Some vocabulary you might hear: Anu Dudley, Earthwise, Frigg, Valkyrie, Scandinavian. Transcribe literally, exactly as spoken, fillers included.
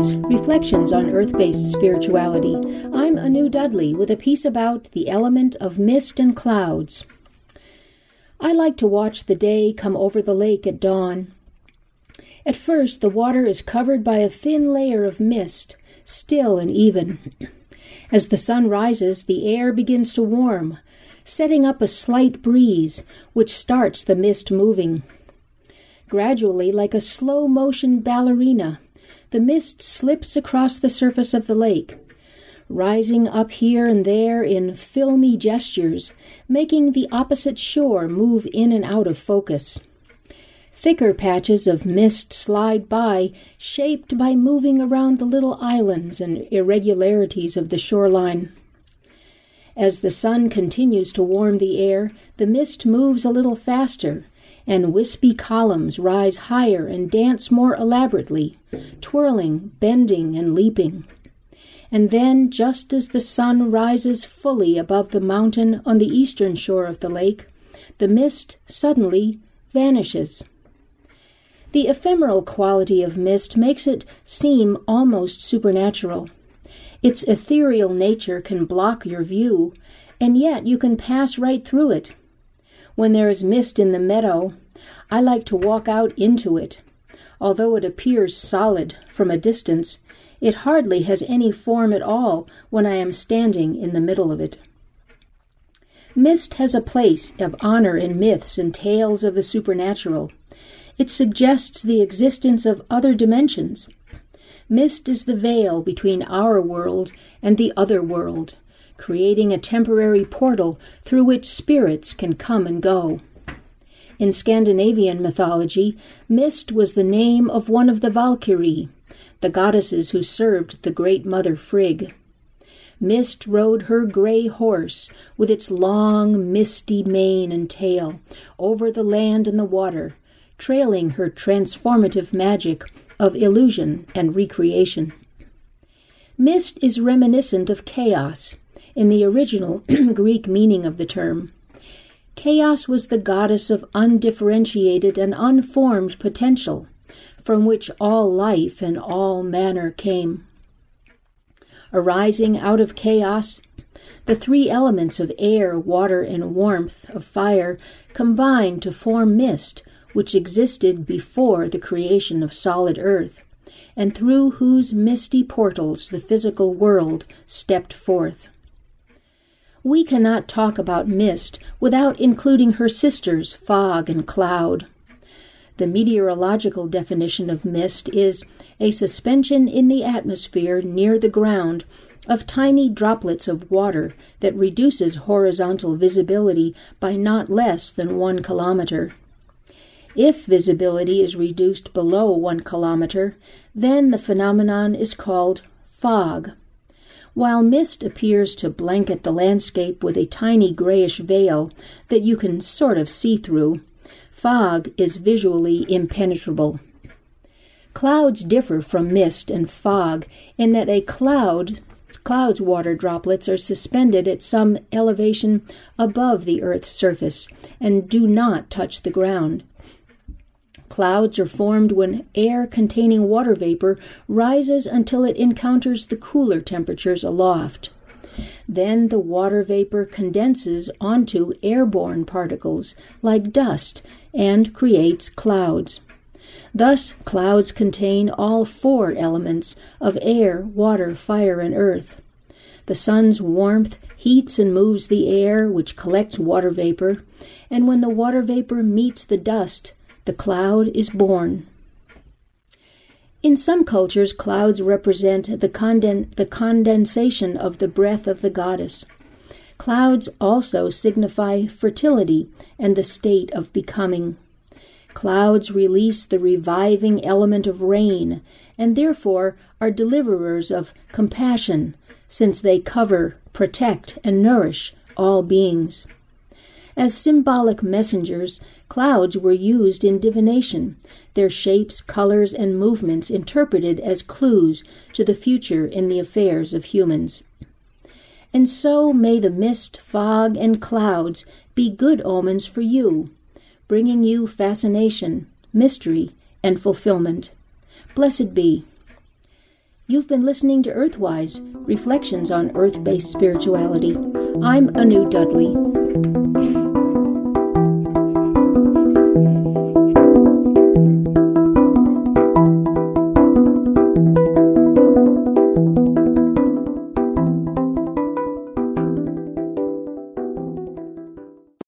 Earthwise, Reflections on Earth-Based Spirituality. I'm Anu Dudley with a piece about the element of mist and clouds. I like to watch the day come over the lake at dawn. At first, the water is covered by a thin layer of mist, still and even. As the sun rises, the air begins to warm, setting up a slight breeze, which starts the mist moving. Gradually, like a slow-motion ballerina, the mist slips across the surface of the lake, rising up here and there in filmy gestures, making the opposite shore move in and out of focus. Thicker patches of mist slide by, shaped by moving around the little islands and irregularities of the shoreline. As the sun continues to warm the air, the mist moves a little faster, and wispy columns rise higher and dance more elaborately, twirling, bending, and leaping. And then, just as the sun rises fully above the mountain on the eastern shore of the lake, the mist suddenly vanishes. The ephemeral quality of mist makes it seem almost supernatural. Its ethereal nature can block your view, and yet you can pass right through it. When there is mist in the meadow, I like to walk out into it. Although it appears solid from a distance, it hardly has any form at all when I am standing in the middle of it. Mist has a place of honor in myths and tales of the supernatural. It suggests the existence of other dimensions. Mist is the veil between our world and the other world, creating a temporary portal through which spirits can come and go. In Scandinavian mythology, mist was the name of one of the Valkyrie, the goddesses who served the great mother Frigg. Mist rode her gray horse, with its long, misty mane and tail, over the land and the water, trailing her transformative magic of illusion and recreation. Mist is reminiscent of chaos, in the original Greek meaning of the term. Chaos was the goddess of undifferentiated and unformed potential, from which all life and all manner came. Arising out of chaos, the three elements of air, water, and warmth of fire combined to form mist, which existed before the creation of solid earth, and through whose misty portals the physical world stepped forth. We cannot talk about mist without including her sisters, fog and cloud. The meteorological definition of mist is a suspension in the atmosphere near the ground of tiny droplets of water that reduces horizontal visibility by not less than one kilometer. If visibility is reduced below one kilometer, then the phenomenon is called fog. While mist appears to blanket the landscape with a tiny grayish veil that you can sort of see through, fog is visually impenetrable. Clouds differ from mist and fog in that a cloud, cloud's water droplets are suspended at some elevation above the Earth's surface and do not touch the ground. Clouds are formed when air containing water vapor rises until it encounters the cooler temperatures aloft. Then the water vapor condenses onto airborne particles like dust and creates clouds. Thus, clouds contain all four elements of air, water, fire, and earth. The sun's warmth heats and moves the air, which collects water vapor, and when the water vapor meets the dust, the cloud is born. In some cultures, clouds represent the, conden- the condensation of the breath of the goddess. Clouds also signify fertility and the state of becoming. Clouds release the reviving element of rain, and therefore are deliverers of compassion, since they cover, protect, and nourish all beings. As symbolic messengers, clouds were used in divination, their shapes, colors, and movements interpreted as clues to the future in the affairs of humans. And so may the mist, fog, and clouds be good omens for you, bringing you fascination, mystery, and fulfillment. Blessed be. You've been listening to Earthwise, Reflections on Earth-Based Spirituality. I'm Anu Dudley.